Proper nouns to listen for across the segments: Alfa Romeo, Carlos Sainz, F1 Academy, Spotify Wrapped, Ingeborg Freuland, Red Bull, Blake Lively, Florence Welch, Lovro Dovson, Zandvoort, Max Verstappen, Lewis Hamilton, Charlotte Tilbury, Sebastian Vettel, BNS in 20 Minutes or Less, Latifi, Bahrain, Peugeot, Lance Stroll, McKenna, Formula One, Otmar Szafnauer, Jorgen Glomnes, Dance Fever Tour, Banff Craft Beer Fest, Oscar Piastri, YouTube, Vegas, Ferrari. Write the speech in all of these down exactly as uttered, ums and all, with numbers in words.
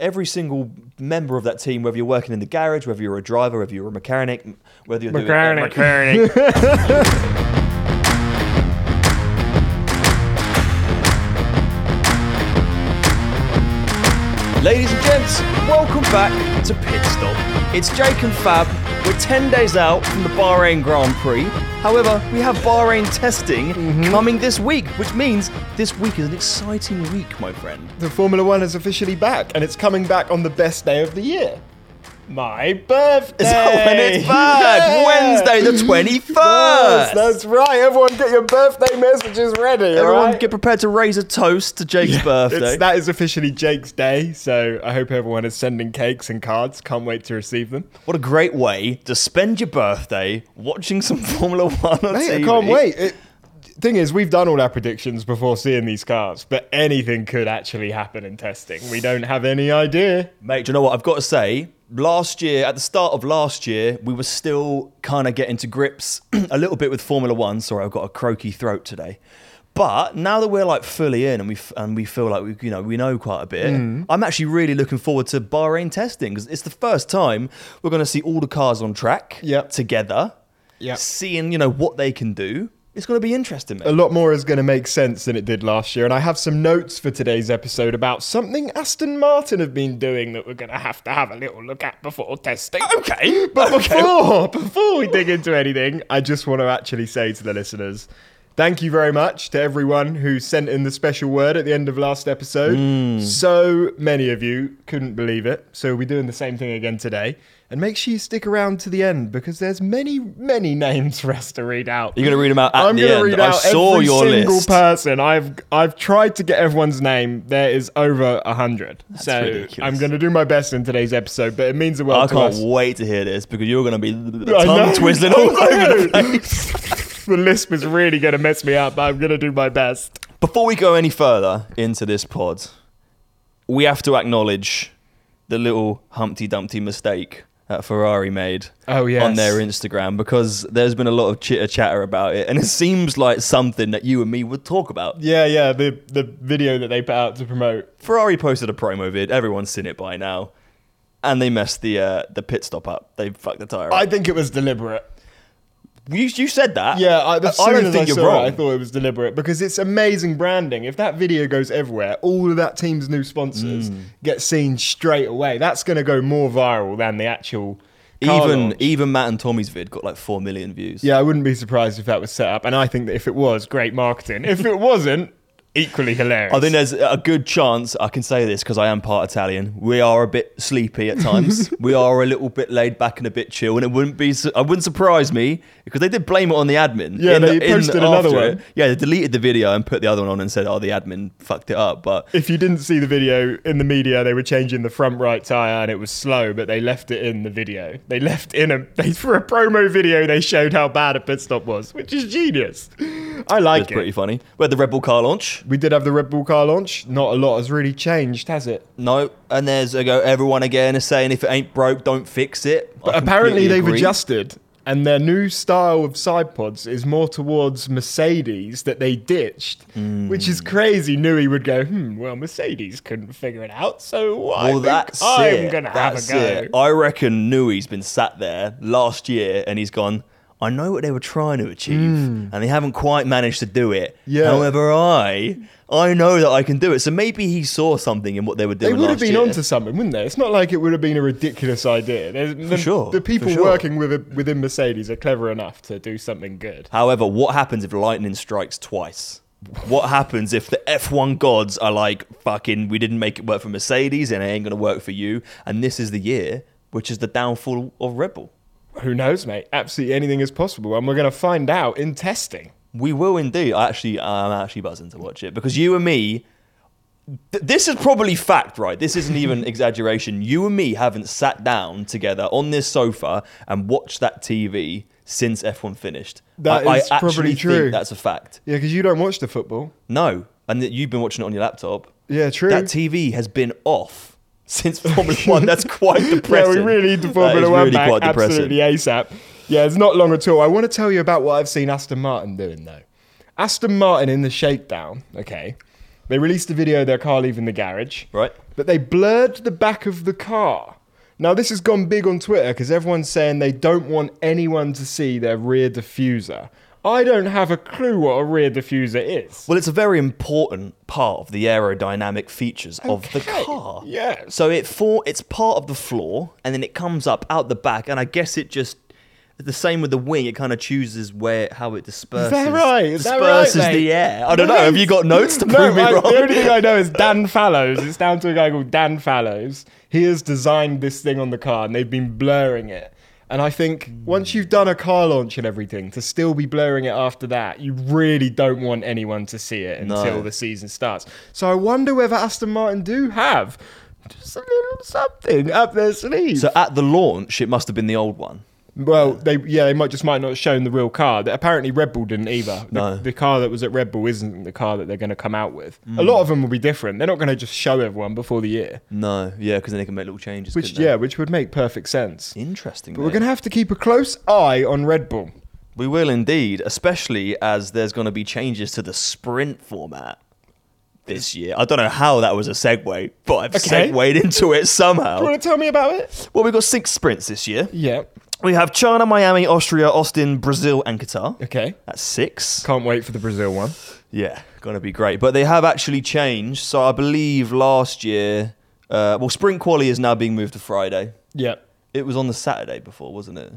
Every single member of that team, whether you're working in the garage, whether you're a driver, whether you're a mechanic, whether you're mechanic. doing a mechanic. Ladies and gents, welcome back to Pitstop. It's Jake and Fab. We're ten days out from the Bahrain Grand Prix. However, we have Bahrain testing mm-hmm. coming this week, which means this week is an exciting week, my friend. The Formula One is officially back, and it's coming back on the best day of the year. My birthday! Is that when it's back? Yeah. Wednesday the twenty-first! Yes, that's right. Everyone get your birthday messages ready. Everyone right? get prepared to raise a toast to Jake's yeah, birthday. That is officially Jake's day, so I hope everyone is sending cakes and cards. Can't wait to receive them. What a great way to spend your birthday watching some Formula One on Mate, T V. I can't wait. It- Thing is, we've done all our predictions before seeing these cars, but anything could actually happen in testing. We don't have any idea. Mate, do you know what? I've got to say, last year, at the start of last year, we were still kind of getting to grips a little bit with Formula One. Sorry, I've got a croaky throat today. But now that we're like fully in and we and we feel like we you know we know quite a bit, mm. I'm actually really looking forward to Bahrain testing because it's the first time we're going to see all the cars on track yep. together, yep. seeing you know what they can do. It's going to be interesting, mate. A lot more is going to make sense than it did last year. And I have some notes for today's episode about something Aston Martin have been doing that we're going to have to have a little look at before testing. Okay. But okay. Before, before we dig into anything, I just want to actually say to the listeners, thank you very much to everyone who sent in the special word at the end of last episode. Mm. So many of you couldn't believe it. So we're doing the same thing again today. And make sure you stick around to the end because there's many, many names for us to read out. You're going to read them out at I'm the gonna end. Read I out saw every your single list. Person. I've I've tried to get everyone's name. There is over a hundred. So ridiculous. I'm going to do my best in today's episode, but it means the world I to us. I can't wait to hear this because you're going to be tongue twizzling all over the place. The lisp is really going to mess me up, but I'm going to do my best. Before we go any further into this pod, we have to acknowledge the little Humpty Dumpty mistake that Ferrari made oh, yes. on their Instagram, because there's been a lot of chitter chatter about it, and it seems like something that you and me would talk about. Yeah, yeah, the the video that they put out to promote. Ferrari posted a promo vid, everyone's seen it by now, and they messed the uh, the pit stop up. They fucked the tyre up. I think it was deliberate. You you said that. Yeah, I, as soon I don't as think I you're wrong. It, I thought it was deliberate because it's amazing branding. If that video goes everywhere, all of that team's new sponsors mm. get seen straight away. That's going to go more viral than the actual car Even launch. Even Matt and Tommy's vid got like four million views. Yeah, I wouldn't be surprised if that was set up. And I think that if it was, great marketing. If it wasn't, equally hilarious. I think there's a good chance, I can say this because I am part Italian, we are a bit sleepy at times. We are a little bit laid back and a bit chill, and it wouldn't be, I wouldn't surprise me because they did blame it on the admin. Yeah, in they the, posted in another one. It. Yeah, they deleted the video and put the other one on and said, oh, the admin fucked it up. But if you didn't see the video in the media, they were changing the front right tyre and it was slow, but they left it in the video. They left in a, they, for a promo video, they showed how bad a pit stop was, which is genius. I like it. It's pretty funny. We had the Red Bull car launch. We did have the Red Bull car launch. Not a lot has really changed, has it? No. And there's a go. Everyone again is saying if it ain't broke, don't fix it. But I apparently they've agree. adjusted. And their new style of side pods is more towards Mercedes that they ditched, mm. which is crazy. Newey would go, hmm, well, Mercedes couldn't figure it out, so well, I think that's I'm going to have a go. It. I reckon Newey's been sat there last year and he's gone, I know what they were trying to achieve mm. and they haven't quite managed to do it. Yeah. However, I... I know that I can do it. So maybe he saw something in what they were doing last year. They would have been onto something, wouldn't they? It's not like it would have been a ridiculous idea. The, for sure. The people sure. working with it, within Mercedes are clever enough to do something good. However, what happens if lightning strikes twice? What happens if the F one gods are like, fucking, we didn't make it work for Mercedes and it ain't going to work for you? And this is the year, which is the downfall of Red Bull. Who knows, mate? Absolutely anything is possible. And we're going to find out in testing. We will indeed. I actually, I'm actually buzzing to watch it because you and me, th- this is probably fact, right? This isn't even exaggeration. You and me haven't sat down together on this sofa and watched that T V since F one finished. That I, is I probably true. Think that's a fact. Yeah, because you don't watch the football. No, and you've been watching it on your laptop. Yeah, true. That T V has been off. Since Formula One, that's quite depressing. Yeah, we really need the Formula One really back, quite absolutely ASAP. Yeah, it's not long at all. I want to tell you about what I've seen Aston Martin doing, though. Aston Martin in the shakedown, okay, they released a video of their car leaving the garage. Right. But they blurred the back of the car. Now, this has gone big on Twitter because everyone's saying they don't want anyone to see their rear diffuser. I don't have a clue what a rear diffuser is. Well, it's a very important part of the aerodynamic features okay. of the car. Yeah. So it for it's part of the floor, and then it comes up out the back, and I guess it just the same with the wing. It kind of chooses where how it disperses. Is that right? Is disperses that right, the air. I don't no. know. Have you got notes to no, prove me I, wrong? The only thing I know is Dan Fallows. It's down to a guy called Dan Fallows. He has designed this thing on the car, and they've been blurring it. And I think once you've done a car launch and everything, to still be blurring it after that, you really don't want anyone to see it until no. the season starts. So I wonder whether Aston Martin do have just a little something up their sleeve. So at the launch, it must have been the old one. Well, they yeah, they might just might not have shown the real car. Apparently Red Bull didn't either. No. The, the car that was at Red Bull isn't the car that they're going to come out with. Mm. A lot of them will be different. They're not going to just show everyone before the year. No, yeah, because then they can make little changes. Which yeah, which would make perfect sense. Interesting. But mate. We're going to have to keep a close eye on Red Bull. We will indeed, especially as there's going to be changes to the sprint format this year. I don't know how that was a segue, but I've okay. segued into it somehow. Do you want to tell me about it? Well, we've got six sprints this year. Yeah. We have China, Miami, Austria, Austin, Brazil, and Qatar. Okay. That's six. Can't wait for the Brazil one. Yeah, going to be great. But they have actually changed. So I believe last year, uh, well, Sprint Quali is now being moved to Friday. Yeah. It was on the Saturday before, wasn't it?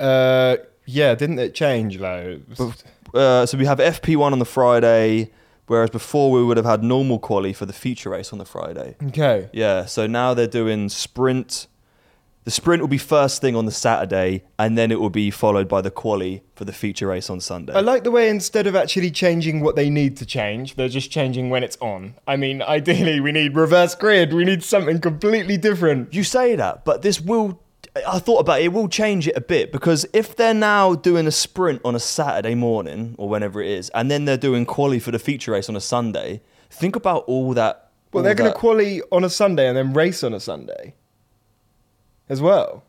Uh, yeah, didn't it change, though? It was... uh, so we have F P one on the Friday, whereas before we would have had normal quali for the feature race on the Friday. Okay. Yeah, so now they're doing Sprint... The sprint will be first thing on the Saturday, and then it will be followed by the quali for the feature race on Sunday. I like the way instead of actually changing what they need to change, they're just changing when it's on. I mean, ideally, we need reverse grid. We need something completely different. You say that, but this will... I thought about it. It will change it a bit, because if they're now doing a sprint on a Saturday morning, or whenever it is, and then they're doing quali for the feature race on a Sunday, think about all that... Well, all they're going to quali on a Sunday and then race on a Sunday. As well.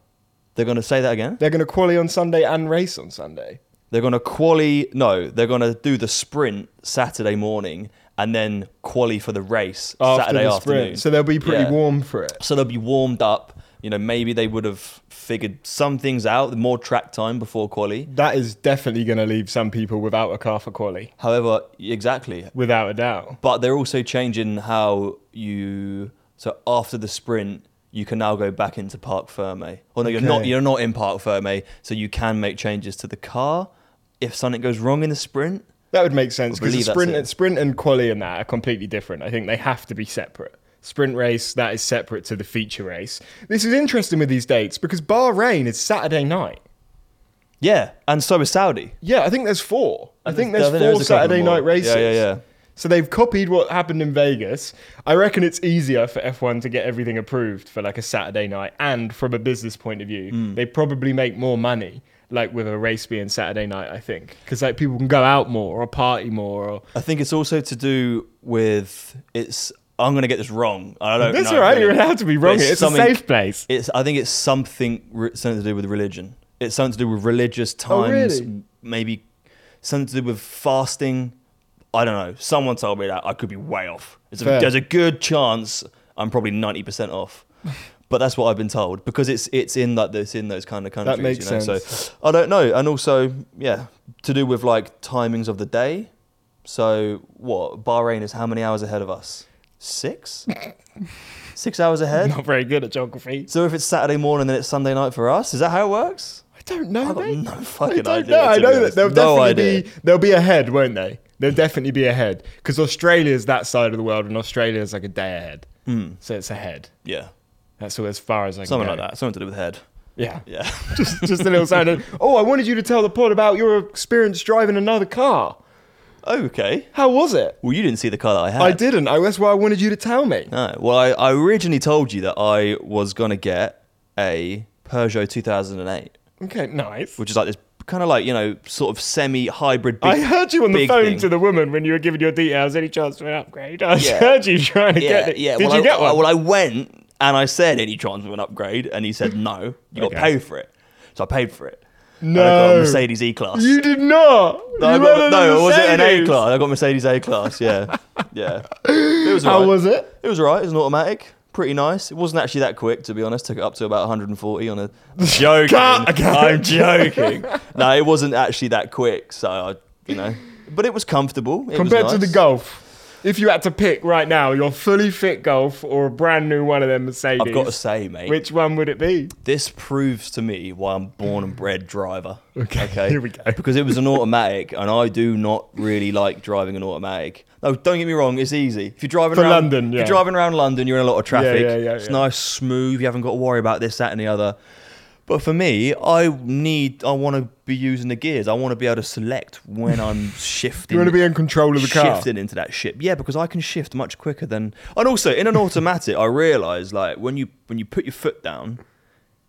They're going to say that again? They're going to quali on Sunday and race on Sunday. They're going to quali... No, they're going to do the sprint Saturday morning and then quali for the race after Saturday the afternoon. Sprint. So they'll be pretty yeah. warm for it. So they'll be warmed up. You know, maybe they would have figured some things out, more track time before quali. That is definitely going to leave some people without a car for quali. However, exactly. Without a doubt. But they're also changing how you... So after the sprint... You can now go back into Parc Fermé. Or no, okay. you're not you're not in Parc Fermé, so you can make changes to the car if something goes wrong in the sprint. That would make sense, because sprint, sprint and quali and that are completely different. I think they have to be separate. Sprint race, that is separate to the feature race. This is interesting with these dates, because Bahrain is Saturday night. Yeah, and so is Saudi. Yeah, I think there's four. I, I think, think there's I think four there Saturday night races. Yeah, yeah, yeah. So they've copied what happened in Vegas. I reckon it's easier for F one to get everything approved for like a Saturday night. And from a business point of view, mm. they probably make more money, like with a race being Saturday night, I think. Because like people can go out more or party more. Or... I think it's also to do with, it's, I'm going to get this wrong. I don't That's know. That's all right. Really. You're allowed to be wrong. It's, it's a safe place. It's, I think it's something, something to do with religion. It's something to do with religious times. Oh, really? Maybe something to do with fasting. I don't know. Someone told me that. I could be way off. It's a, there's a good chance I'm probably ninety percent off. But that's what I've been told, because it's it's in that it's in those kind of countries. That makes you know? sense. So I don't know. And also, yeah, to do with like timings of the day. So what? Bahrain is how many hours ahead of us? Six? Six hours ahead? Not very good at geography. So if it's Saturday morning, then it's Sunday night for us. Is that how it works? I don't know. I've got mate. no fucking I don't idea. Know. I know that there'll no definitely idea. be there'll be a head, won't they? They'll definitely be ahead, because Australia's that side of the world, and Australia's like a day ahead. Mm. So it's ahead. Yeah. That's all as far as I can Something go. like that. Something to do with head. Yeah. Yeah. just just a little sound of, oh, I wanted you to tell the pod about your experience driving another car. Okay. How was it? Well, you didn't see the car that I had. I didn't. That's why I wanted you to tell me. No. Well, I, I originally told you that I was going to get a Peugeot two thousand eight. Okay, nice. Which is like this kind of like, you know, sort of semi-hybrid big I heard you on the phone thing. to the woman when you were giving your details, any chance for an upgrade? I yeah. heard you trying to yeah, get it. Yeah. Did well, you I, get one? I, well, I went and I said, any chance of an upgrade? And he said, no, you okay. got paid for it. So I paid for it. No. And I got a Mercedes E-Class. You did not. No, I got, no was it an A-Class? I got Mercedes A-Class, yeah. yeah. It was How right. was it? It was right. It was an automatic. Pretty nice. It wasn't actually that quick, to be honest. Took it up to about one hundred forty on a... I'm joking. I'm joking. No, it wasn't actually that quick. So, I, you know. But it was comfortable. It Compared was nice. to the Golf. If you had to pick right now, your fully fit Golf or a brand new one of them Mercedes. I've got to say, mate. Which one would it be? This proves to me why I'm born and bred driver. Okay, okay? Here we go. Because it was an automatic, and I do not really like driving an automatic. No, don't get me wrong, it's easy. If you're driving For around London, yeah. If you're driving around London, you're in a lot of traffic. Yeah, yeah, yeah, it's yeah. nice, smooth, you haven't got to worry about this, that, and the other. But for me, I need, I want to be using the gears. I want to be able to select when I'm shifting. You want to be in control of the car. Shifting into that ship. Yeah, because I can shift much quicker than... And also, in an automatic, I realise, like, when you when you put your foot down,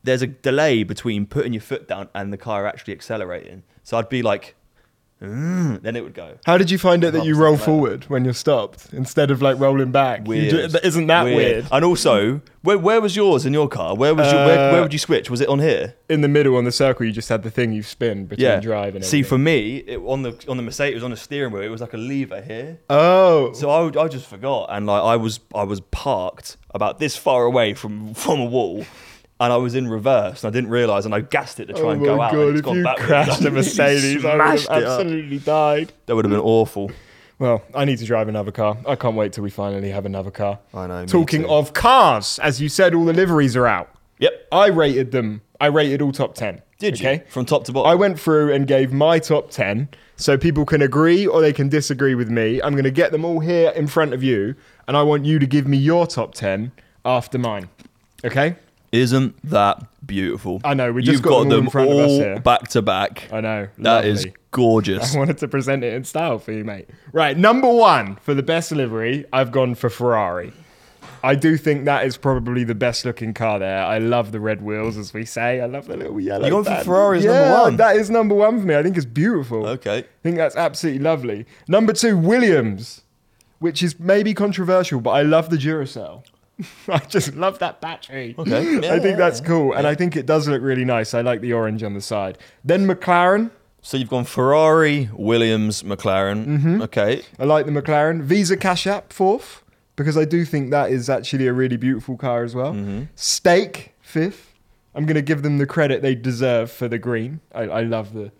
there's a delay between putting your foot down and the car actually accelerating. So I'd be like, mm, then it would go. How did you find it that you roll forward when you're stopped instead of, like, rolling back? Weird. Just, isn't that weird. weird? And also... Where, where was yours in your car? Where was uh, your, where, where would you switch? Was it on here? In the middle on the circle, you just had the thing you spin between yeah. drive and everything. See, for me, it, on the on the Mercedes, it was on the steering wheel. It was like a lever here. Oh. So I, would, I just forgot. And like I was I was parked about this far away from, from a wall. And I was in reverse, and I didn't realise, and I gassed it to try oh and go God, out. Oh my God, if gone you backwards. crashed a Mercedes, I would have absolutely died. That would have been awful. Well, I need to drive another car. I can't wait till we finally have another car. I know. Talking of cars, as you said, all the liveries are out. Yep. I rated them. I rated all top ten. Did okay? you? From top to bottom. I went through and gave my top ten, so people can agree or they can disagree with me. I'm going to get them all here in front of you, and I want you to give me your top ten after mine. Okay? Isn't that beautiful? I know. We just You've got, got them all, them in front all of us here. back to back. I know. That lovely. is gorgeous. I wanted to present it in style for you, mate. Right, number one for the best livery, I've gone for Ferrari. I do think that is probably the best looking car there. I love the red wheels, as we say. I love the little yellow. You're going for Ferrari as yeah, number one? That is number one for me. I think it's beautiful. Okay. I think that's absolutely lovely. Number two, Williams, which is maybe controversial, but I love the Duracell. I just love that battery. Okay. Yeah, I think that's cool. And yeah. I think it does look really nice. I like the orange on the side. Then McLaren. So you've gone Ferrari, Williams, McLaren. Mm-hmm. Okay. I like the McLaren. Visa Cash App, fourth, because I do think that is actually a really beautiful car as well. Mm-hmm. Stake, fifth. I'm going to give them the credit they deserve for the green. I, I love the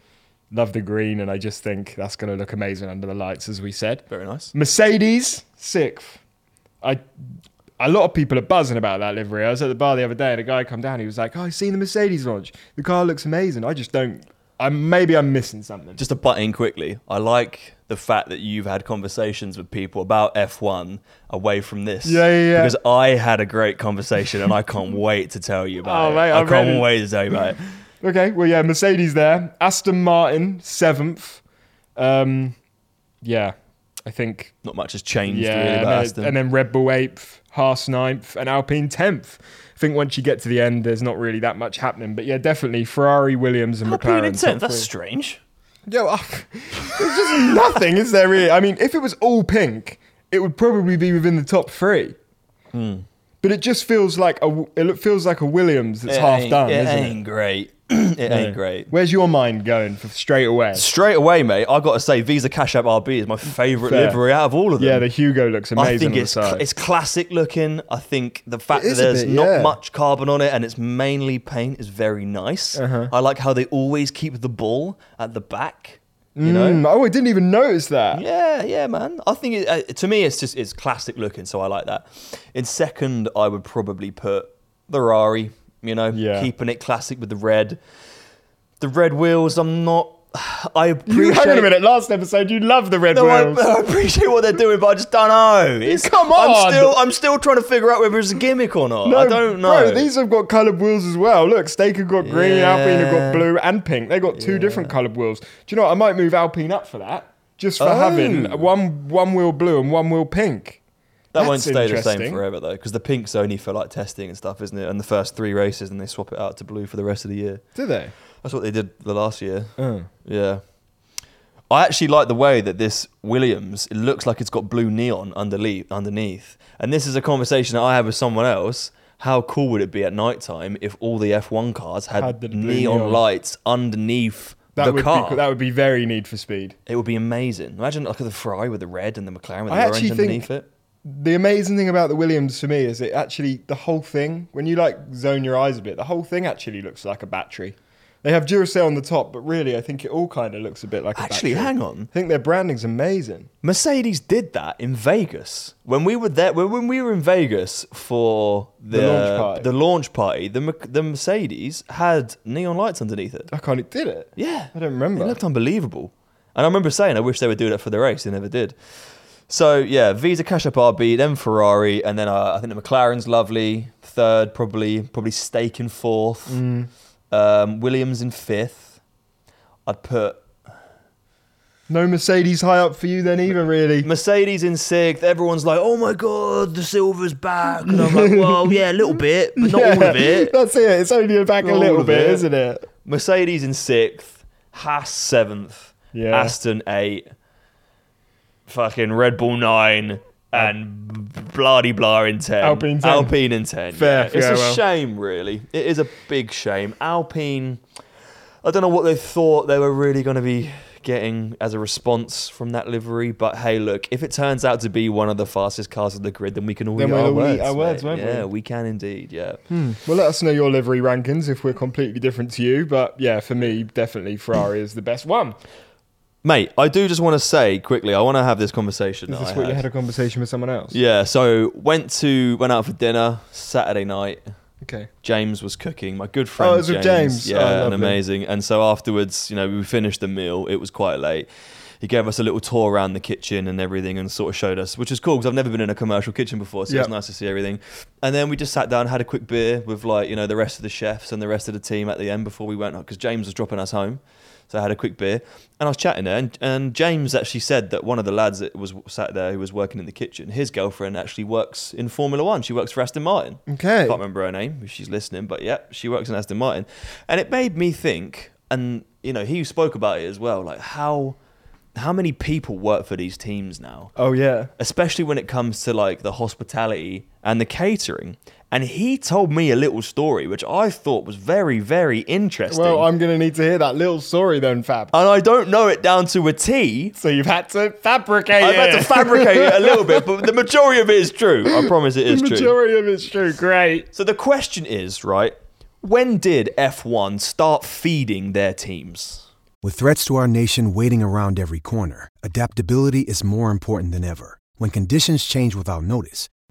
love the green, and I just think that's going to look amazing under the lights, as we said. Very nice. Mercedes, sixth. I... A lot of people are buzzing about that livery. I was at the bar the other day and a guy come down. He was like, oh, I've seen the Mercedes launch. The car looks amazing. I just don't... I'm Maybe I'm missing something. Just to butt in quickly, I like the fact that you've had conversations with people about F one away from this. Yeah, yeah, yeah. Because I had a great conversation and I can't wait to tell you about oh, it. Mate, I I'm can't ready. wait to tell you about it. Okay, well, yeah, Mercedes there. Aston Martin, seventh. Um, yeah. I think not much has changed yeah, really about Aston. And then Red Bull eighth, Haas ninth, and Alpine tenth. I think once you get to the end, there's not really that much happening. But yeah, definitely Ferrari, Williams, and Alpine McLaren. tenth. That's strange. Yeah, well, there's just nothing, is there really? I mean, if it was all pink, it would probably be within the top three. Mm. But it just feels like a it feels like a Williams that's half done, isn't it? It ain't great. It yeah. ain't great. Where's your mind going for straight away? Straight away, mate. I got to say, Visa Cash App R B is my favourite livery out of all of them. Yeah, the Hugo looks amazing. I think on it's the side. Cl- it's classic looking. I think the fact that there's bit, not yeah. much carbon on it and it's mainly paint is very nice. Uh-huh. I like how they always keep the ball at the back. You know? Mm, oh, I didn't even notice that. Yeah, yeah, man. I think it, uh, to me, it's just it's classic looking, so I like that. In second, I would probably put the Ferrari. You know, yeah. keeping it classic with the red, the red wheels. I'm not. I appreciate. Hang on a minute. Last episode, you loved the red no, wheels. I, I appreciate what they're doing, but I just don't know. It's, Come on, I'm still, I'm still trying to figure out whether it's a gimmick or not. No, I don't know. Bro, these have got coloured wheels as well. Look, Stake have got green, yeah. Alpine have got blue and pink. They got two yeah. different coloured wheels. Do you know what? I might move Alpine up for that, just for oh. having one one wheel blue and one wheel pink. That That's won't stay the same forever, though, because the pink's only for like testing and stuff, isn't it? And the first three races, and they swap it out to blue for the rest of the year. Do they? That's what they did the last year. Oh. Yeah. I actually like the way that this Williams, it looks like it's got blue neon underneath. underneath. And this is a conversation that I have with someone else. How cool would it be at night time if all the F one cars had, had the neon, neon lights underneath That the would car. Be, that would be very Need for Speed. It would be amazing. Imagine like the Ferrari with the red and the McLaren with I the orange underneath it. The amazing thing about the Williams for me is it actually, the whole thing, when you like zone your eyes a bit, the whole thing actually looks like a battery. They have Duracell on the top, but really I think it all kind of looks a bit like a actually, battery. Actually, hang on. I think their branding's amazing. Mercedes did that in Vegas. When we were there, when we were in Vegas for the, the, launch, party. the launch party, the the Mercedes had neon lights underneath it. I can't, it did it? Yeah. I don't remember. It looked unbelievable. And I remember saying, I wish they would do that for the race. They never did. So, yeah, Visa Cash App R B, then Ferrari, and then uh, I think the McLaren's lovely. Third, probably, probably Stake in fourth. Mm. Um, Williams in fifth. I'd put... No Mercedes high up for you then either, really. Mercedes in sixth. Everyone's like, oh my God, the silver's back. And I'm like, well, yeah, a little bit, but not yeah, all of it. That's it. It's only back not a little bit, it. isn't it? Mercedes in sixth. Haas seventh. Yeah. Aston eight. Fucking Red Bull nine and bloody blah in ten. Alpine ten. Alpine in ten. Fair. Yeah. It's yeah, a well. shame, really. It is a big shame. Alpine, I don't know what they thought they were really going to be getting as a response from that livery, but hey, look, if it turns out to be one of the fastest cars on the grid, then we can all eat our words, eat our words, won't we? Yeah, we can indeed, yeah. Hmm. Well, let us know your livery rankings if we're completely different to you, but yeah, for me, definitely Ferrari is the best one. Mate, I do just want to say quickly, I want to have this conversation. Is this what you had a conversation with someone else? Yeah, so went to went out for dinner Saturday night. Okay. James was cooking. My good friend. Oh, it was James. with James. Yeah, oh, and amazing. And so afterwards, you know, we finished the meal. It was quite late. He gave us a little tour around the kitchen and everything and sort of showed us, which is cool because I've never been in a commercial kitchen before, so yep. it was nice to see everything. And then we just sat down, had a quick beer with like, you know, the rest of the chefs and the rest of the team at the end before we went out because James was dropping us home. So I had a quick beer and I was chatting there and, and James actually said that one of the lads that was sat there who was working in the kitchen, his girlfriend actually works in Formula One. She works for Aston Martin. Okay. I can't remember her name if she's listening, but yeah, she works in Aston Martin. And it made me think, and you know, he spoke about it as well, like how how many people work for these teams now? Oh yeah. Especially when it comes to like the hospitality and the catering. And he told me a little story, which I thought was very, very interesting. Well, I'm going to need to hear that little story then, Fab. And I don't know it down to a T. So you've had to fabricate I've it. I've had to fabricate it a little bit, but the majority of it is true. I promise it is true. The majority true. of it's true. Great. So the question is, right, when did F one start feeding their teams? With threats to our nation waiting around every corner, adaptability is more important than ever. When conditions change without notice,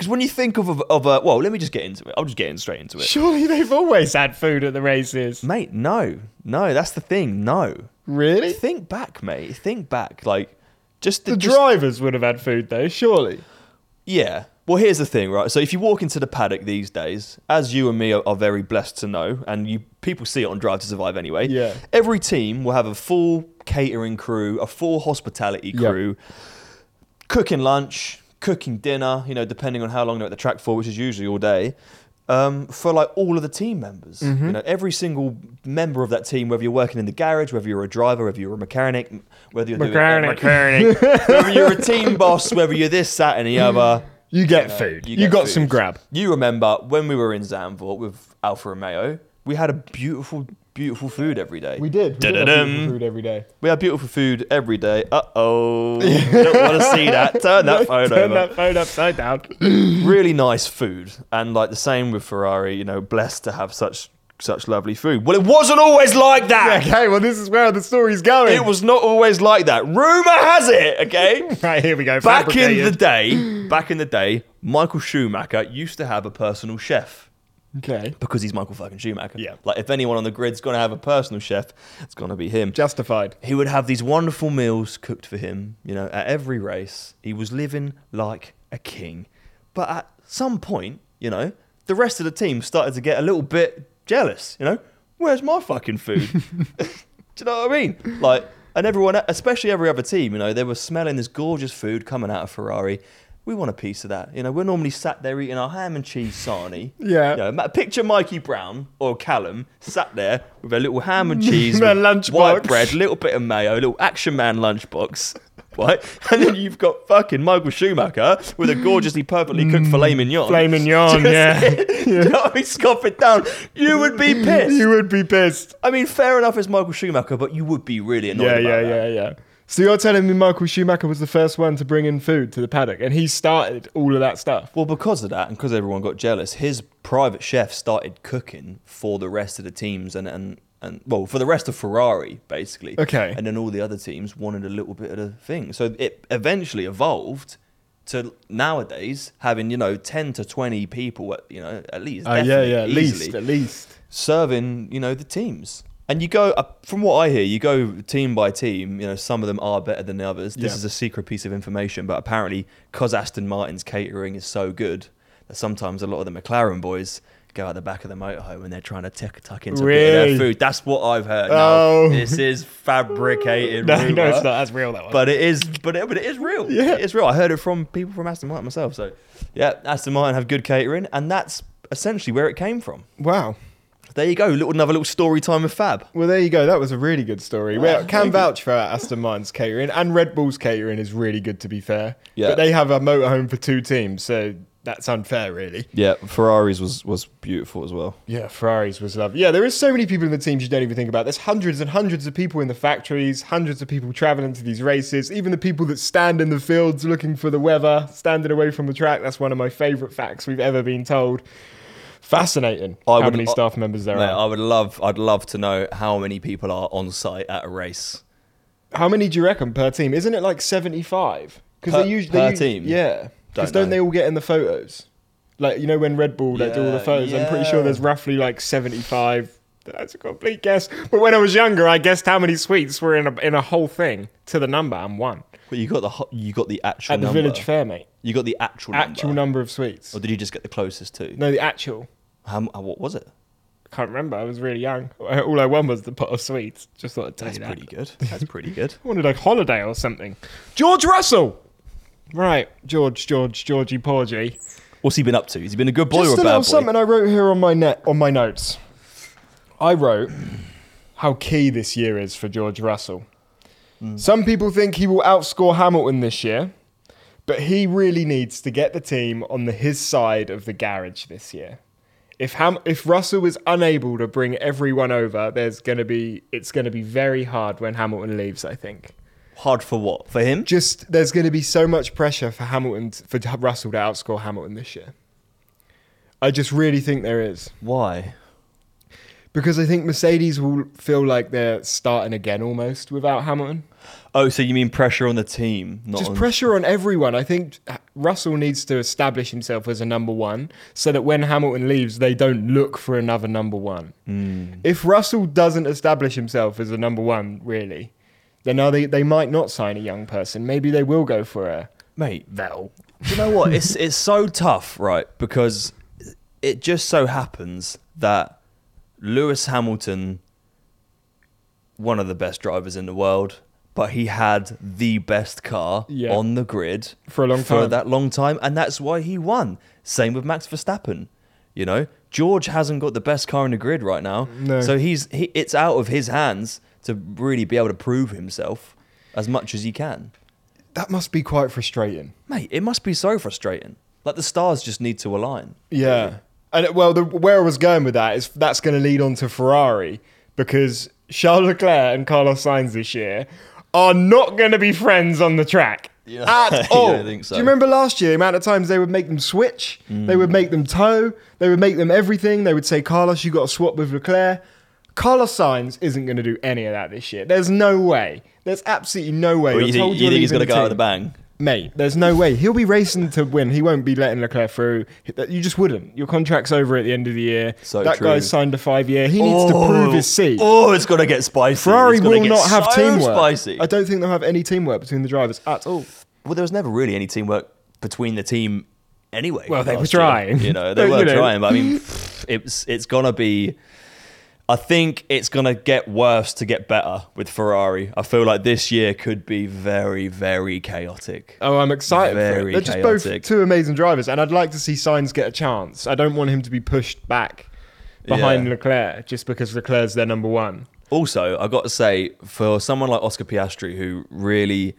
Because when you think of a, of a, well, let me just get into it. I'll just get in straight into it. Surely they've always had food at the races. Mate, no. No, that's the thing. No. Really? Think back, mate. Think back. Like, just the, the just, drivers would have had food though, surely. Yeah. Well, here's the thing, right? So if you walk into the paddock these days, as you and me are, are very blessed to know, and you people see it on Drive to Survive anyway, yeah. Every team will have a full catering crew, a full hospitality crew, yep. Cooking lunch, cooking dinner, you know, depending on how long they're at the track for, which is usually all day, um, for like all of the team members. Mm-hmm. You know, every single member of that team, whether you're working in the garage, whether you're a driver, whether you're a mechanic, whether you're, mechanic. Doing, uh, mechanic, whether you're a team boss, whether you're this, that, and the other. You get you know, food. You, get you got food. Some grab. You remember when we were in Zandvoort with Alfa Romeo, we had a beautiful, beautiful food every day. We did. We did have beautiful food every day. We had beautiful food every day. Uh-oh. Don't want to see that. Turn that phone Turn over. Turn that phone upside down. Really nice food. And like the same with Ferrari, you know, blessed to have such... such lovely food. Well, it wasn't always like that. Okay, well, this is where the story's going. It was not always like that. Rumour has it, okay? Right, here we go. Back in the day, back in the day, Michael Schumacher used to have a personal chef. Okay. Because he's Michael fucking Schumacher. Yeah. Like, if anyone on the grid's going to have a personal chef, it's going to be him. Justified. He would have these wonderful meals cooked for him, you know, at every race. He was living like a king. But at some point, you know, the rest of the team started to get a little bit... jealous, you know, where's my fucking food? Do you know what I mean? Like, and everyone, especially every other team, you know, they were smelling this gorgeous food coming out of Ferrari. We want a piece of that. You know, we're normally sat there eating our ham and cheese sarnie. Yeah. You know, picture Mikey Brown or Callum sat there with a little ham and cheese, lunchbox, white bread, little bit of mayo, little Action Man lunchbox, right? And then you've got fucking Michael Schumacher with a gorgeously, perfectly cooked mm, filet mignon. Filet mignon, yeah. yeah. You know what I mean? Scoff it down. You would be pissed. You would be pissed. I mean, fair enough, it's Michael Schumacher, but you would be really annoyed yeah, about yeah, that. Yeah, yeah, yeah, yeah. So you're telling me Michael Schumacher was the first one to bring in food to the paddock and he started all of that stuff? Well, because of that and because everyone got jealous, his private chef started cooking for the rest of the teams and, and, and well, for the rest of Ferrari, basically. Okay. And then all the other teams wanted a little bit of the thing. So it eventually evolved to nowadays having, you know, ten to twenty people, at, you know, at least. Uh, yeah, yeah, at easily, least, at least. Serving, you know, the teams. And you go, uh, from what I hear, you go team by team. You know, some of them are better than the others. This yeah. is a secret piece of information, but apparently, because Aston Martin's catering is so good, that sometimes a lot of the McLaren boys go out the back of the motorhome and they're trying to t- tuck into really? a bit of their food. That's what I've heard. Oh. Now, this is fabricated. no, rumor, no, it's not. That's real. That one, but it is. But it, but it is real. Yeah, it is real. I heard it from people from Aston Martin myself. So, yeah, Aston Martin have good catering, and that's essentially where it came from. Wow. There you go, little another little story time with Fab. Well, there you go. That was a really good story. We wow, can vouch for Aston Martin's catering, and Red Bull's catering is really good, to be fair. Yeah. But they have a motorhome for two teams, so that's unfair, really. Yeah, Ferrari's was, was beautiful as well. Yeah, Ferrari's was lovely. Yeah, there is so many people in the teams you don't even think about. There's hundreds and hundreds of people in the factories, hundreds of people travelling to these races, even the people that stand in the fields looking for the weather, standing away from the track. That's one of my favourite facts we've ever been told. Fascinating. I how would, many staff members there mate, are. I would love, I'd love to know how many people are on site at a race. How many do you reckon per team? Isn't it like seventy-five? Because they usually per they team. Yeah, because don't, don't they all get in the photos? Like, you know, when Red Bull they yeah, do all the photos. Yeah. I'm pretty sure there's roughly like seventy-five. That's a complete guess. But when I was younger, I guessed how many sweets were in a in a whole thing to the number and one. But you got the you got the actual at the number. Village Fair, mate. You got the actual actual number. number of sweets, or did you just get the closest to? No, the actual. How, what was it? I can't remember. I was really young. All I won was the pot of sweets. Just thought I'd tell That's you that. Pretty good. That's pretty good. I wanted a holiday or something. George Russell, right? George, George, Georgie, Porgy. What's he been up to? Has he been a good boy just or a bad boy? Something I wrote here on my net on my notes. I wrote how key this year is for George Russell. Mm. Some people think he will outscore Hamilton this year, but he really needs to get the team on the his side of the garage this year. If Ham- if Russell is unable to bring everyone over, there's going to be it's going to be very hard when Hamilton leaves, I think. Hard for what? For him? Just there's going to be so much pressure for Hamilton to, for Russell to outscore Hamilton this year. I just really think there is. Why? Because I think Mercedes will feel like they're starting again almost without Hamilton. Oh, so you mean pressure on the team? Not Just on... pressure on everyone. I think Russell needs to establish himself as a number one so that when Hamilton leaves, they don't look for another number one. Mm. If Russell doesn't establish himself as a number one, really, then are they, they might not sign a young person. Maybe they will go for a... Mate, Vettel. You know what? It's it's so tough, right? Because it just so happens that Lewis Hamilton, one of the best drivers in the world, but he had the best car yeah. on the grid for a long time. For that long time, and that's why he won. Same with Max Verstappen. You know, George hasn't got the best car in the grid right now, no. so he's he, it's out of his hands to really be able to prove himself as much as he can. That must be quite frustrating, mate. It must be so frustrating. Like the stars just need to align. Yeah. Really. And well, the, where I was going with that is that's going to lead on to Ferrari, because Charles Leclerc and Carlos Sainz this year are not going to be friends on the track yeah. at all. Yeah, I think so. Do you remember last year, the amount of times they would make them switch, mm. they would make them tow, they would make them everything. They would say, Carlos, you got to swap with Leclerc. Carlos Sainz isn't going to do any of that this year. There's no way. There's absolutely no way. Well, you think, you think he's going to go out with a bang? Mate, there's no way. He'll be racing to win. He won't be letting Leclerc through. You just wouldn't. Your contract's over at the end of the year. So that true. Guy's signed a five-year. He needs oh, to prove his seat. Oh, it's going to get spicy. Ferrari it's will not have so teamwork. Spicy. I don't think they'll have any teamwork between the drivers at all. Well, there was never really any teamwork between the team anyway. Well, they were trying. Year. You know, they were you know. trying. But I mean, it's it's going to be... I think it's going to get worse to get better with Ferrari. I feel like this year could be very, very chaotic. Oh, I'm excited very for it. They're chaotic. Just both two amazing drivers, and I'd like to see Sainz get a chance. I don't want him to be pushed back behind yeah. Leclerc just because Leclerc's their number one. Also, I've got to say, for someone like Oscar Piastri, who really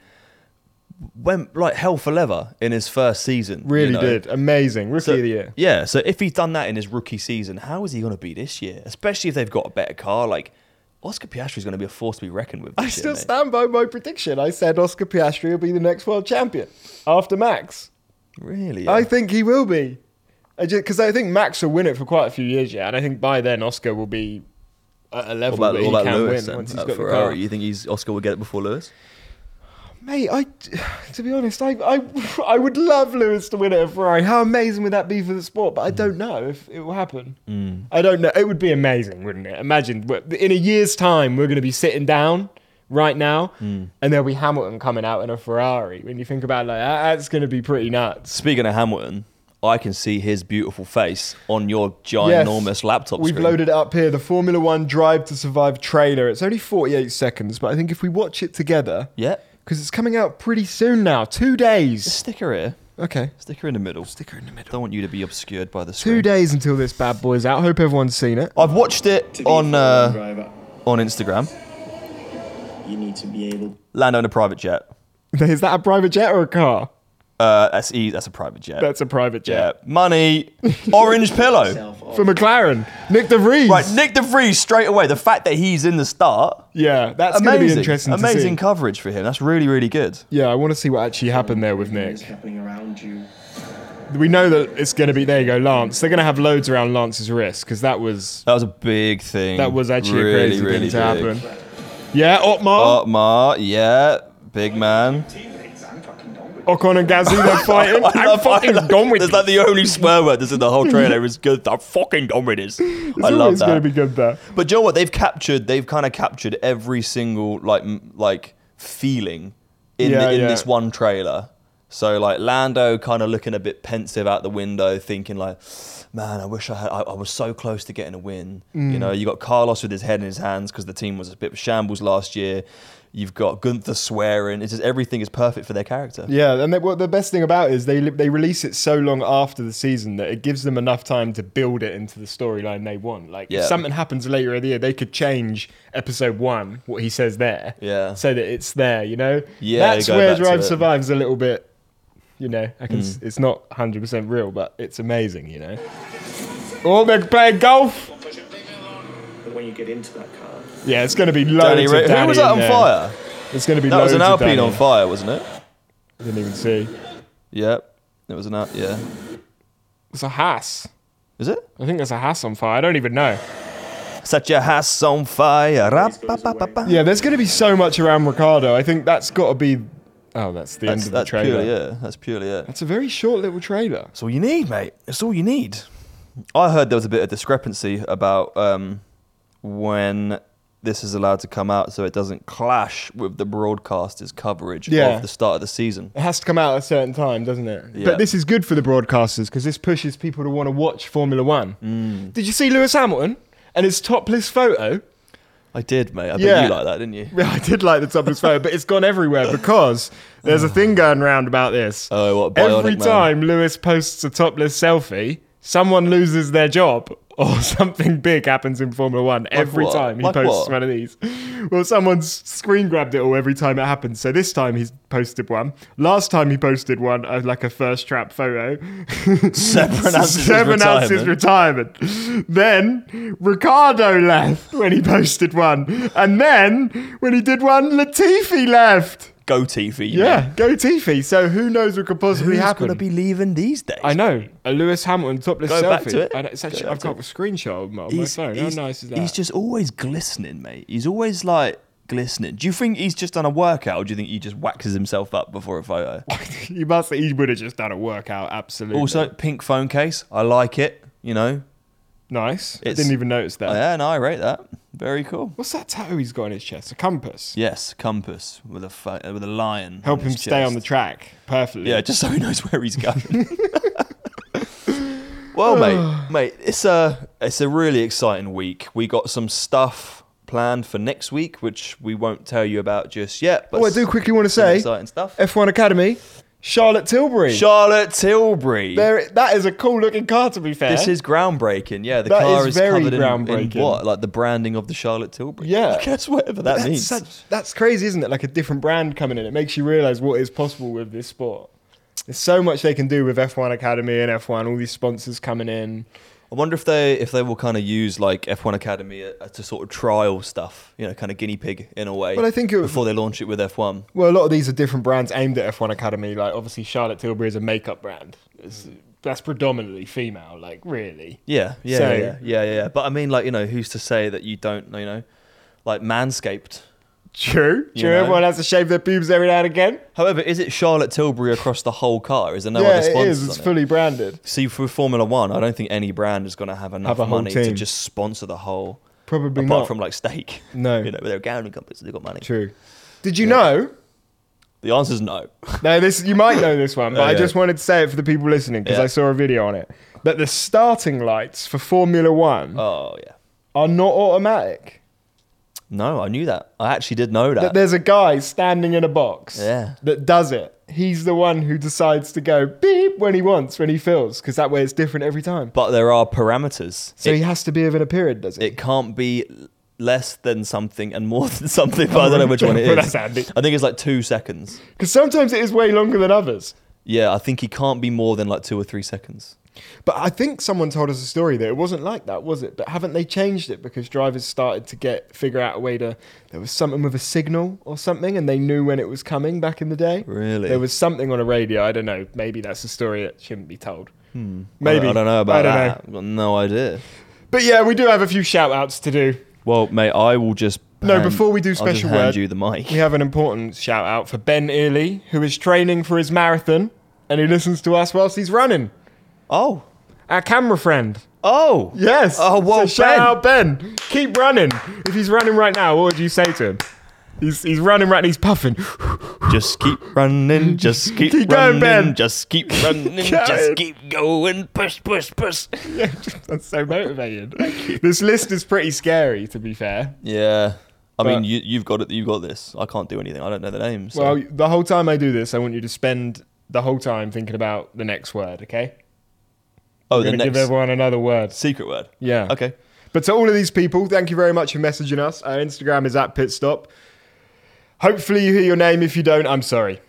went like hell for leather in his first season. Really you know? did. Amazing. Rookie so, of the year. Yeah. So if he's done that in his rookie season, how is he going to be this year? Especially if they've got a better car. Like, Oscar Piastri is going to be a force to be reckoned with. This I year, still mate. stand by my prediction. I said Oscar Piastri will be the next world champion after Max. Really? Yeah. I think he will be. Because I, I think Max will win it for quite a few years, yeah. And I think by then Oscar will be at a level about, where he can Lewis, win once he's got Ferrari. The car. You think he's, Oscar will get it before Lewis? Mate, I, to be honest, I, I I would love Lewis to win at a Ferrari. How amazing would that be for the sport? But I don't know if it will happen. Mm. I don't know. It would be amazing, wouldn't it? Imagine, in a year's time, we're going to be sitting down right now, mm. and there'll be Hamilton coming out in a Ferrari. When you think about it like that, that's going to be pretty nuts. Speaking of Hamilton, I can see his beautiful face on your ginormous yes, laptop we've screen. We've loaded it up here, the Formula One Drive to Survive trailer. It's only forty-eight seconds, but I think if we watch it together... yeah. Because it's coming out pretty soon now. Two days. Just stick her here. Okay. Stick her in the middle. Stick her in the middle. Don't want you to be obscured by the screen. Two days until this bad boy's out. Hope everyone's seen it. I've watched it on uh, on Instagram. You need to be able... Land on a private jet. Is that a private jet or a car? Uh, that's, e- that's a private jet. That's a private jet. Yeah. Money. Orange pillow. For McLaren. Nick de Vries. Right, Nick de Vries straight away. The fact that he's in the start. Yeah, that's going to be interesting to see. Amazing coverage for him. That's really, really good. Yeah, I want to see what actually happened there with Nick. Happening around you. We know that it's going to be, there you go, Lance. They're going to have loads around Lance's wrist because that was... That was a big thing. That was actually really, a crazy really thing big. to happen. Yeah, Otmar. Otmar, yeah. Big man. Ocon and Gasly, they're fighting. I'm love, fucking love, gone with this. That's like the only swear word that's in the whole trailer is good. I'm fucking gone with this. I love that. It's going to be good there. But do you know what? They've captured, they've kind of captured every single like like feeling in, yeah, the, in yeah. this one trailer. So like Lando kind of looking a bit pensive out the window, thinking like, man, I wish I had, I, I was so close to getting a win. Mm. You know, you got Carlos with his head in his hands because the team was a bit of shambles last year. You've got Gunther swearing. It's just everything is perfect for their character. Yeah, and they, what the best thing about it is they they release it so long after the season that it gives them enough time to build it into the storyline they want. Like, yeah. if something happens later in the year, they could change episode one, what he says there, yeah. so that it's there, you know? Yeah, that's where Drive Survives a little bit, you know, I can, mm. it's not one hundred percent real, but it's amazing, you know? Oh, they're playing golf! But when you get into that car, yeah, it's going to be loads Danny, of Danny Who was that on there. fire? It's going to be that loads of That was an Alpine on fire, wasn't it? I didn't even see. Yep. It was an Alpine, yeah. It's a Haas. Is it? I think there's a Haas on fire. I don't even know. Such a house on fire. Yeah, there's going to be so much around Ricardo. I think that's got to be... Oh, that's the that's, end of the trailer. That's purely it. That's purely it. That's a very short little trailer. That's all you need, mate. That's all you need. I heard there was a bit of discrepancy about um, when this is allowed to come out so it doesn't clash with the broadcaster's coverage yeah. of the start of the season. It has to come out at a certain time, doesn't it? Yeah. But this is good for the broadcasters because this pushes people to want to watch Formula One. Mm. Did you see Lewis Hamilton and his topless photo? I did, mate. I bet yeah. you liked that, didn't you? Yeah, I did like the topless photo, but it's gone everywhere because there's a thing going around about this. Oh, what a bionic Every time man. Lewis posts a topless selfie, someone loses their job or something big happens in Formula One like every what? time he like posts what? one of these. Well, someone's screen grabbed it all every time it happens. So this time he's posted one. Last time he posted one, uh, like a first trap photo. Seb announces retirement. his retirement. Then Ricardo left when he posted one. And then when he did one, Latifi left. Go Tiffy. Yeah, man. Go Tiffy. So who knows what could possibly Who's happen? Who's going to be leaving these days? I know. A Lewis Hamilton topless go selfie. Go back to it. I, it's actually, go I've got it. a screenshot of my, my phone. How nice is that? He's just always glistening, mate. He's always like glistening. Do you think he's just done a workout or do you think he just waxes himself up before a photo? You must think he would have just done a workout, absolutely. Also, pink phone case. I like it, you know. Nice. It's, I didn't even notice that. Oh yeah, no, I rate that. Very cool. What's that tattoo he's got on his chest? A compass? Yes, compass with a fi- with a lion. Help him his stay chest. on the track. Perfectly. Yeah, just so he knows where he's going. Well, mate, mate, it's a it's a really exciting week. We got some stuff planned for next week, which we won't tell you about just yet. But oh, I do quickly want to say, exciting stuff. F one Academy. Charlotte Tilbury. Charlotte Tilbury. There, that is a cool-looking car, to be fair. This is groundbreaking, yeah. The that car is, is very covered groundbreaking. In, in what? Like the branding of the Charlotte Tilbury? Yeah. I guess whatever that that's means. Such, that's crazy, isn't it? Like a different brand coming in. It makes you realise what is possible with this sport. There's so much they can do with F one Academy and F one, all these sponsors coming in. I wonder if they if they will kind of use like F one Academy to sort of trial stuff, you know, kind of guinea pig in a way. Well, I think it would, before they launch it with F one. Well, a lot of these are different brands aimed at F one Academy. Like obviously, Charlotte Tilbury is a makeup brand. It's, that's predominantly female, like really. Yeah, yeah, so, yeah, yeah, yeah, yeah. But I mean, like you know, who's to say that you don't, you know, like Manscaped. True. True. You know? Everyone has to shave their pubes every now and again. However, is it Charlotte Tilbury across the whole car? Is there no yeah, other sponsor? It is. It's on fully it? branded. See, for Formula One, I don't think any brand is going to have enough have money to just sponsor the whole. Probably apart not. Apart from like Stake. No. You know, they're a gambling company, so they've got money. True. Did you yeah. know? The answer is no. No, this you might know this one, but oh, yeah. I just wanted to say it for the people listening because yeah. I saw a video on it. That the starting lights for Formula One oh, yeah. are not automatic. No, I knew that. I actually did know that. There's a guy standing in a box yeah. that does it. He's the one who decides to go beep when he wants, when he feels, because that way it's different every time. But there are parameters. So it, he has to be within a period, does he? It can't be less than something and more than something, but I don't know which one it is. That's handy. I think it's like two seconds. Because sometimes it is way longer than others. Yeah, I think he can't be more than like two or three seconds. But I think someone told us a story that it wasn't like that, was it? But haven't they changed it because drivers started to get figure out a way to... There was something with a signal or something and they knew when it was coming back in the day. Really? There was something on a radio. I don't know. Maybe that's a story that shouldn't be told. Hmm. Maybe. I don't know about I don't that. Know. I've got no idea. But yeah, we do have a few shout-outs to do. Well, mate, I will just... No, hand, before we do special I'll just hand word, you the mic. We have an important shout-out for Ben Earley, who is training for his marathon and he listens to us whilst he's running. Oh. Our camera friend. Oh. Yes. Oh, well, so shout out Ben. Keep running. If he's running right now, what would you say to him? He's he's running right now. He's puffing. Just keep running. Just keep, keep running. Going, Ben. Just keep running. Just keep going. Push, push, push. Yeah, that's so motivating. Thank you. This list is pretty scary, to be fair. Yeah. I but mean, you, you've got it. You've got this. I can't do anything. I don't know the names. So. Well, the whole time I do this, I want you to spend the whole time thinking about the next word, okay? Oh, We're the next give everyone another word. Secret word. Yeah. Okay. But to all of these people, thank you very much for messaging us. Our Instagram is at Pitstop. Hopefully you hear your name. If you don't, I'm sorry.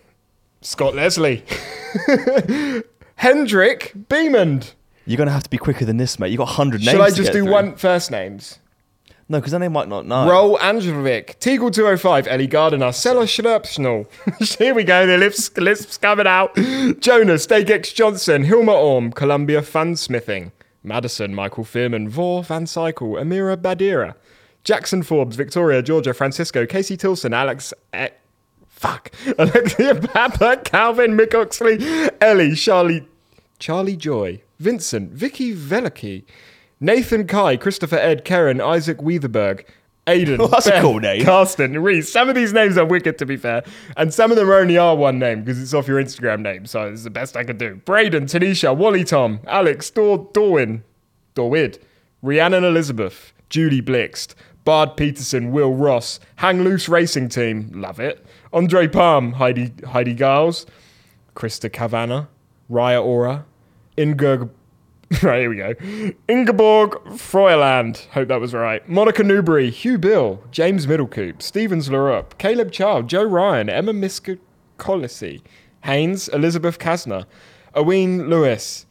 Scott Leslie. Hendrik Beamond. You're going to have to be quicker than this, mate. You've got one hundred names. Should I just do through. one first names? No, because then they might not know. Roll Angelovic, Teagle two oh five, Ellie Gardiner, Sella Schnurpschnall. Here we go, the lips, lips coming out. Jonas, Dagex Johnson, Hilma Orm, Columbia Fansmithing, Madison, Michael Fearman, Vore, Van Cycle, Amira Badira, Jackson Forbes, Victoria, Georgia, Francisco, Casey Tilson, Alex... E- Fuck. Alexia Papa, Calvin, Mick Oxley, Ellie, Charlie... Charlie Joy, Vincent, Vicky Velicky, Nathan Kai, Christopher Ed, Karen, Isaac Weatherberg, Aiden, oh, that's Ben, a cool name. Carsten, Reese. Some of these names are wicked, to be fair. And some of them only are one name because it's off your Instagram name. So it's the best I could do. Braden, Tanisha, Wally Tom, Alex, Dor- Dorwin, Dorwid, Rhiannon Elizabeth, Julie Blixt, Bard Peterson, Will Ross, Hang Loose Racing Team, love it. Andre Palm, Heidi Heidi Giles, Krista Cavana, Raya Ora, Ingerg... Right, here we go. Ingeborg Freuland. Hope that was right. Monica Newbury, Hugh Bill, James Middlecoop, Stevens Larup, Caleb Child, Joe Ryan, Emma Miskolisi, Haynes, Elizabeth Kasner, Owen Lewis.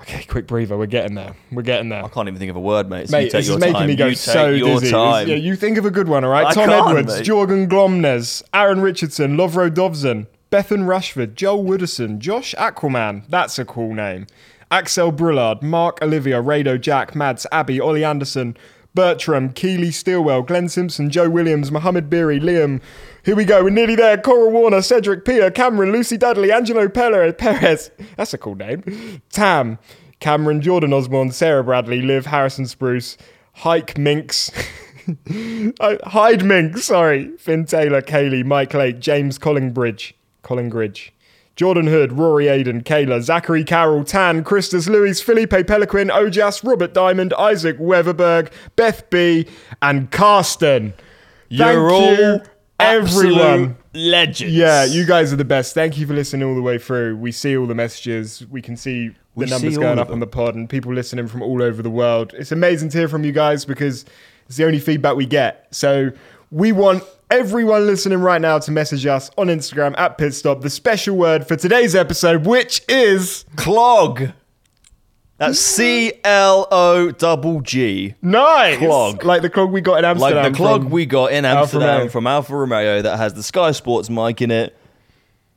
Okay, quick breather. We're getting there. We're getting there. I can't even think of a word, mate. So mate, you take your making time. Me go you so take your dizzy. Time. Yeah, you think of a good one, all right? I Tom Edwards, mate. Jorgen Glomnes, Aaron Richardson, Lovro Dovson, Bethan Rashford, Joel Wooderson, Josh Aquaman. That's a cool name. Axel Brillard, Mark Olivia, Rado Jack, Mads, Abby, Ollie Anderson, Bertram, Keely Stilwell, Glenn Simpson, Joe Williams, Mohammed Beery, Liam. Here we go, we're nearly there. Cora Warner, Cedric Pia, Cameron, Lucy Dudley, Angelo Perez. That's a cool name. Tam, Cameron, Jordan Osborne, Sarah Bradley, Liv, Harrison Spruce, Hike Minx. Hyde Minx, sorry. Finn Taylor, Kaylee, Mike Lake, James Collingridge. Collingridge. Jordan Hood, Rory Aiden, Kayla, Zachary Carroll, Tan, Christus Lewis, Felipe Peliquin, Ojas, Robert Diamond, Isaac Weatherberg, Beth B, and Carsten. Thank You're you, all everyone. Legends. Yeah, you guys are the best. Thank you for listening all the way through. We see all the messages. We can see we the numbers see going up on the pod and people listening from all over the world. It's amazing to hear from you guys because it's the only feedback we get. So we want... everyone listening right now to message us on Instagram at Pitstop, the special word for today's episode, which is... clog. That's C L O G G. Nice. Clog. Like the clog we got in Amsterdam. Like the clog we got in Amsterdam Alfa from Alfa Romeo that has the Sky Sports mic in it.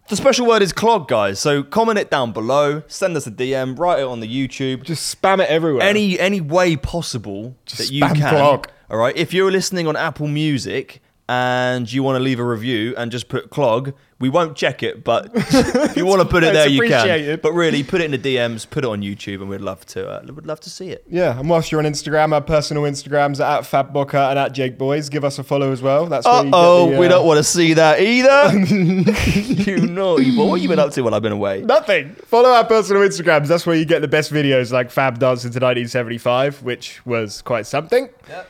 The special word is clog, guys. So comment it down below. Send us a D M. Write it on the YouTube. Just spam it everywhere. Any any way possible Just that you spam can. Clog. All right. If you're listening on Apple Music... and you want to leave a review and just put clog, we won't check it, but if you want to put it there, you can. But really, put it in the D Ms, put it on YouTube, and we'd love to uh, we'd love to see it. Yeah, and whilst you're on Instagram, our personal Instagrams are at FabBocker and at JakeBoys. Give us a follow as well. That's where you get the, uh... we don't want to see that either. You naughty boy. What have you been up to while I've been away? Nothing. Follow our personal Instagrams. That's where you get the best videos like Fab Dancing to nineteen seventy-five, which was quite something. Yep.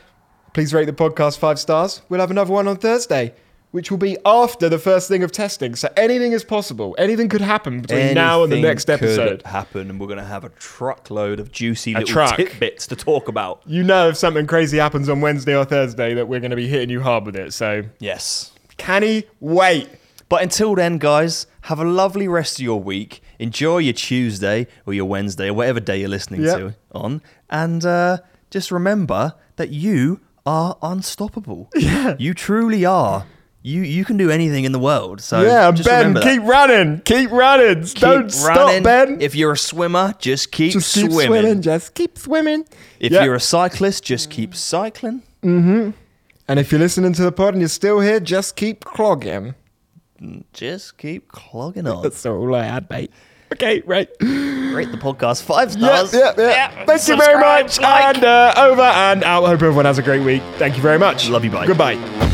Please rate the podcast five stars. We'll have another one on Thursday, which will be after the first thing of testing. So anything is possible. Anything could happen between anything now and the next episode. Could happen, and we're going to have a truckload of juicy a little truck. tidbits to talk about. You know, if something crazy happens on Wednesday or Thursday, that we're going to be hitting you hard with it. So yes, can he wait? But until then, guys, have a lovely rest of your week. Enjoy your Tuesday or your Wednesday or whatever day you're listening yep. to on, and uh, just remember that you. Are unstoppable. Yeah. You truly are. You you can do anything in the world. So yeah, just Ben, keep running. Keep running. Keep Don't running. Stop, Ben. If you're a swimmer, just keep, just keep swimming. swimming. Just keep swimming. If yep. you're a cyclist, just keep cycling. Mm-hmm. And if you're listening to the pod and you're still here, just keep clogging. Just keep clogging on. That's all I had, mate. Okay, right. Rate the podcast five stars. Yeah, yeah, yeah. yeah. Thank Subscribe, you very much. Like. And uh, over and out. Hope everyone has a great week. Thank you very much. Love you, bye. Goodbye.